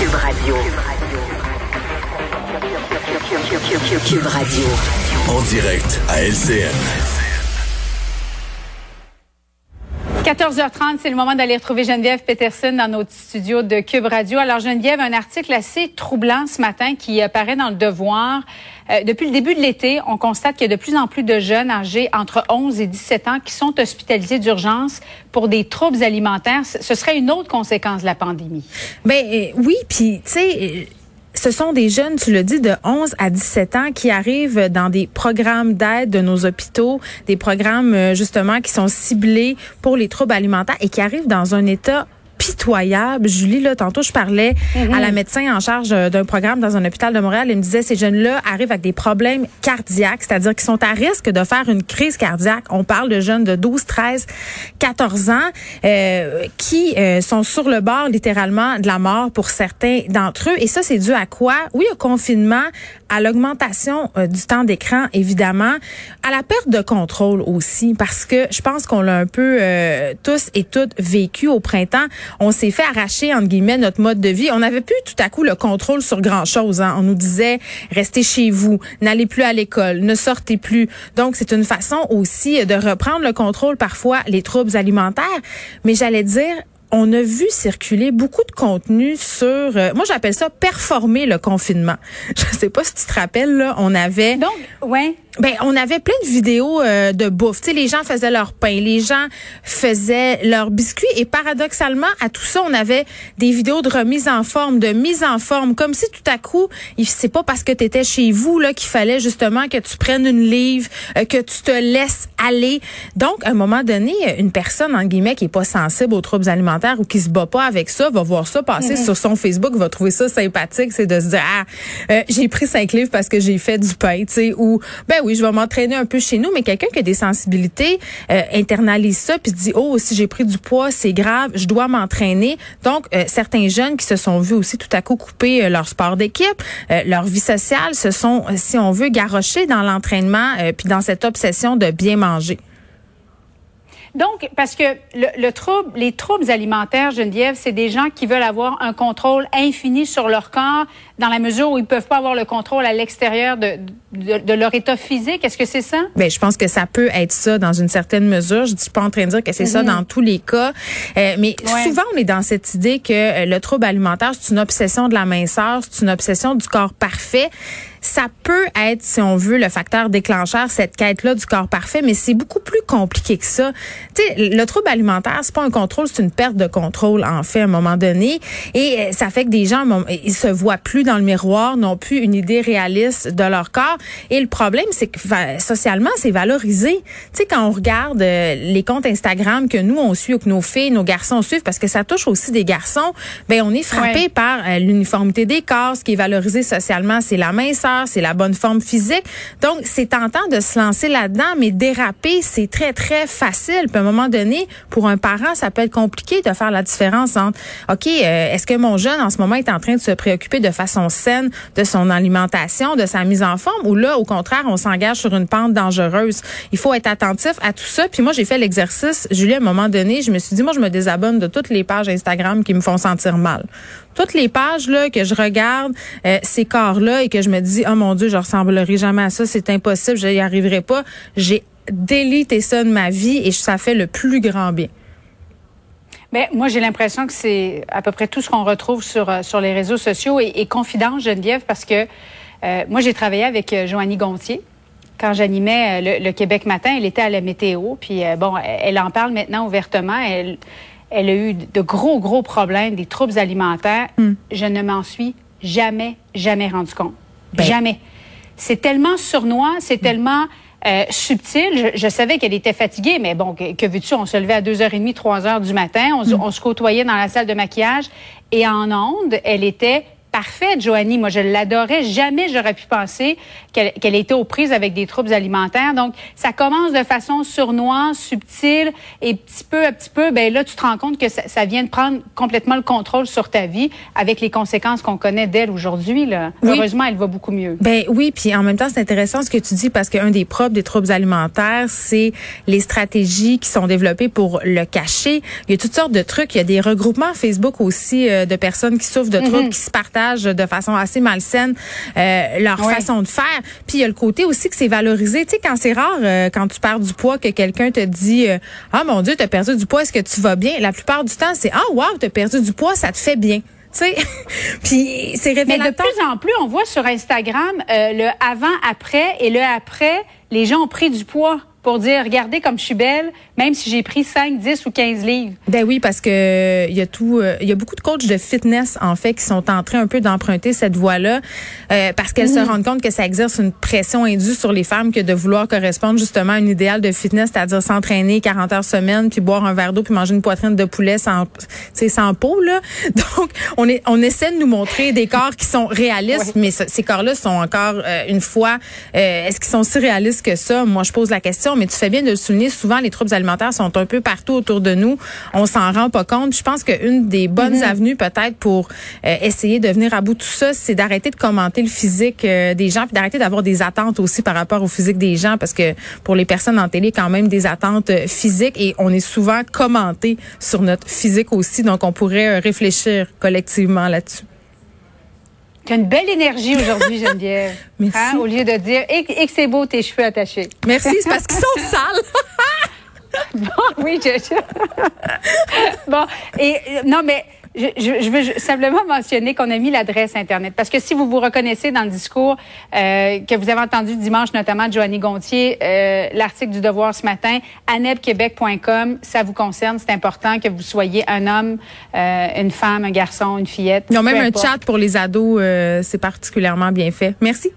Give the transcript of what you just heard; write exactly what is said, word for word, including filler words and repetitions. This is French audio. Cube Radio. Cube Radio. En direct à L C N. quatorze heures trente, c'est le moment d'aller retrouver Geneviève Peterson dans notre studio de Cube Radio. Alors Geneviève, un article assez troublant ce matin qui apparaît dans Le Devoir. Euh, depuis le début de l'été, on constate qu'il y a de plus en plus de jeunes âgés entre onze et dix-sept ans qui sont hospitalisés d'urgence pour des troubles alimentaires. Ce serait une autre conséquence de la pandémie. Ben euh, oui, puis tu sais... Ce sont des jeunes, tu le dis, de onze à dix-sept ans qui arrivent dans des programmes d'aide de nos hôpitaux, des programmes justement qui sont ciblés pour les troubles alimentaires et qui arrivent dans un état pitoyable. Julie, là, tantôt, je parlais mmh. à la médecin en charge d'un programme dans un hôpital de Montréal. Elle me disait, ces jeunes-là arrivent avec des problèmes cardiaques, c'est-à-dire qu'ils sont à risque de faire une crise cardiaque. On parle de jeunes de douze, treize, quatorze ans euh, qui euh, sont sur le bord, littéralement, de la mort pour certains d'entre eux. Et ça, c'est dû à quoi? Oui, au confinement, à l'augmentation euh, du temps d'écran, évidemment, à la perte de contrôle aussi, parce que je pense qu'on l'a un peu euh, tous et toutes vécu au printemps. On s'est fait arracher, entre guillemets, notre mode de vie. On n'avait plus tout à coup le contrôle sur grand-chose. Hein. On nous disait, restez chez vous, n'allez plus à l'école, ne sortez plus. Donc, c'est une façon aussi de reprendre le contrôle, parfois, les troubles alimentaires. Mais j'allais dire... On a vu circuler beaucoup de contenu sur... Euh, moi, j'appelle ça « performer le confinement ». Je sais pas si tu te rappelles, là, on avait... Donc, ouais. Ben, on avait plein de vidéos euh, de bouffe. Tu sais, les gens faisaient leur pain, les gens faisaient leurs biscuits. Et paradoxalement, à tout ça, on avait des vidéos de remise en forme, de mise en forme. Comme si tout à coup, c'est pas parce que tu étais chez vous là qu'il fallait justement que tu prennes une livre, euh, que tu te laisses aller. Donc, à un moment donné, une personne, entre guillemets, qui est pas sensible aux troubles alimentaires, ou qui se bat pas avec ça, va voir ça passer mmh. sur son Facebook, va trouver ça sympathique, c'est de se dire ah euh, j'ai pris cinq livres parce que j'ai fait du pain, tu sais, ou ben oui je vais m'entraîner un peu chez nous, mais quelqu'un qui a des sensibilités euh, internalise ça puis se dit oh si j'ai pris du poids c'est grave, je dois m'entraîner. Donc euh, certains jeunes qui se sont vus aussi tout à coup couper euh, leur sport d'équipe, euh, leur vie sociale, se sont si on veut garrochés dans l'entraînement euh, puis dans cette obsession de bien manger. Donc, parce que le, le trouble, les troubles alimentaires, Geneviève, c'est des gens qui veulent avoir un contrôle infini sur leur corps dans la mesure où ils ne peuvent pas avoir le contrôle à l'extérieur de, de, de leur état physique. Est-ce que c'est ça? Bien, je pense que ça peut être ça dans une certaine mesure. Je ne suis pas en train de dire que c'est mm-hmm. ça dans tous les cas. Euh, mais ouais. souvent, on est dans cette idée que le trouble alimentaire, c'est une obsession de la minceur, c'est une obsession du corps parfait. Ça peut être, si on veut, le facteur déclencheur, cette quête-là du corps parfait, mais c'est beaucoup plus compliqué que ça. Tu sais, le trouble alimentaire, c'est pas un contrôle, c'est une perte de contrôle, en fait, à un moment donné. Et ça fait que des gens, ils se voient plus dans le miroir, n'ont plus une idée réaliste de leur corps. Et le problème, c'est que socialement, c'est valorisé. Tu sais, quand on regarde les comptes Instagram que nous, on suit ou que nos filles, nos garçons suivent, parce que ça touche aussi des garçons, ben on est frappé ouais. par l'uniformité des corps. Ce qui est valorisé socialement, c'est la minceur, c'est la bonne forme physique. Donc, c'est tentant de se lancer là-dedans, mais déraper, c'est très, très facile. Puis, à un moment donné, pour un parent, ça peut être compliqué de faire la différence entre, OK, euh, est-ce que mon jeune, en ce moment, est en train de se préoccuper de façon saine de son alimentation, de sa mise en forme, ou là, au contraire, on s'engage sur une pente dangereuse. Il faut être attentif à tout ça. Puis moi, j'ai fait l'exercice, Julie, à un moment donné, je me suis dit, moi, je me désabonne de toutes les pages Instagram qui me font sentir mal. Toutes les pages là que je regarde, euh, ces corps-là, et que je me dis, oh mon Dieu, je ressemblerai jamais à ça, c'est impossible, je n'y arriverai pas. J'ai délité ça de ma vie et ça fait le plus grand bien. Bien, moi, j'ai l'impression que c'est à peu près tout ce qu'on retrouve sur, sur les réseaux sociaux. Et, et confidence, Geneviève, parce que euh, moi, j'ai travaillé avec Joannie Gontier quand j'animais le, le Québec Matin. Elle était à la météo, puis euh, bon, elle en parle maintenant ouvertement. Elle... Elle a eu de gros, gros problèmes, des troubles alimentaires. Mm. Je ne m'en suis jamais, jamais rendu compte. Ben. Jamais. C'est tellement sournois, c'est mm. tellement euh, subtil. Je, je savais qu'elle était fatiguée, mais bon, que, que veux-tu, on se levait à deux heures trente, trois heures du matin, on, mm. on se côtoyait dans la salle de maquillage. Et en ondes, elle était parfaite, Joannie. Moi, je l'adorais. Jamais j'aurais pu penser qu'elle, qu'elle était aux prises avec des troubles alimentaires. Donc, ça commence de façon sournoise, subtile, et petit peu à petit peu, ben là, tu te rends compte que ça, ça vient de prendre complètement le contrôle sur ta vie, avec les conséquences qu'on connaît d'elle aujourd'hui, là. Oui. Heureusement, elle va beaucoup mieux. Ben oui, puis en même temps, c'est intéressant ce que tu dis, parce qu'un des propres des troubles alimentaires, c'est les stratégies qui sont développées pour le cacher. Il y a toutes sortes de trucs. Il y a des regroupements Facebook aussi euh, de personnes qui souffrent de troubles, mm-hmm. qui se partagent de façon assez malsaine euh, leur oui. façon de faire. Puis il y a le côté aussi que c'est valorisé. Tu sais, quand c'est rare, euh, quand tu perds du poids, que quelqu'un te dit euh, « Ah mon Dieu, t'as perdu du poids, est-ce que tu vas bien? » La plupart du temps, c'est « Ah wow, t'as perdu du poids, ça te fait bien. » Tu sais, puis c'est révélateur. Mais de plus en plus, on voit sur Instagram euh, le avant-après et le après, les gens ont pris du poids. Pour dire, regardez comme je suis belle, même si j'ai pris cinq, dix ou quinze livres. Ben oui, parce que il y a tout, il y a beaucoup de coachs de fitness, en fait, qui sont en train un peu d'emprunter cette voie-là, euh, parce qu'elles mmh. se rendent compte que ça exerce une pression indue sur les femmes que de vouloir correspondre justement à un idéal de fitness, c'est-à-dire s'entraîner quarante heures semaine, puis boire un verre d'eau, puis manger une poitrine de poulet sans, tu sais, sans peau, là. Donc, on est, on essaie de nous montrer des corps qui sont réalistes, ouais. mais ce, ces corps-là sont encore, euh, une fois, euh, est-ce qu'ils sont si réalistes que ça? Moi, je pose la question. Mais tu fais bien de le souligner, souvent les troubles alimentaires sont un peu partout autour de nous, on s'en rend pas compte. Je pense qu'une des bonnes mm-hmm. avenues peut-être pour euh, essayer de venir à bout de tout ça, c'est d'arrêter de commenter le physique euh, des gens, puis d'arrêter d'avoir des attentes aussi par rapport au physique des gens, parce que pour les personnes en télé, quand même des attentes euh, physiques, et on est souvent commenté sur notre physique aussi, donc on pourrait euh, réfléchir collectivement là-dessus. Tu as une belle énergie aujourd'hui, Geneviève. Merci. Hein, au lieu de dire et, et que c'est beau tes cheveux attachés. Merci, c'est parce qu'ils sont sales. Bon, oui, je, je... Bon, et non, mais je, je, je veux simplement mentionner qu'on a mis l'adresse Internet. Parce que si vous vous reconnaissez dans le discours euh, que vous avez entendu dimanche, notamment de Joannie Gontier, euh, l'article du Devoir ce matin, aneb québec point com, ça vous concerne, c'est important que vous soyez un homme, euh, une femme, un garçon, une fillette. Ils ont même un chat pour les ados, euh, c'est particulièrement bien fait. Merci.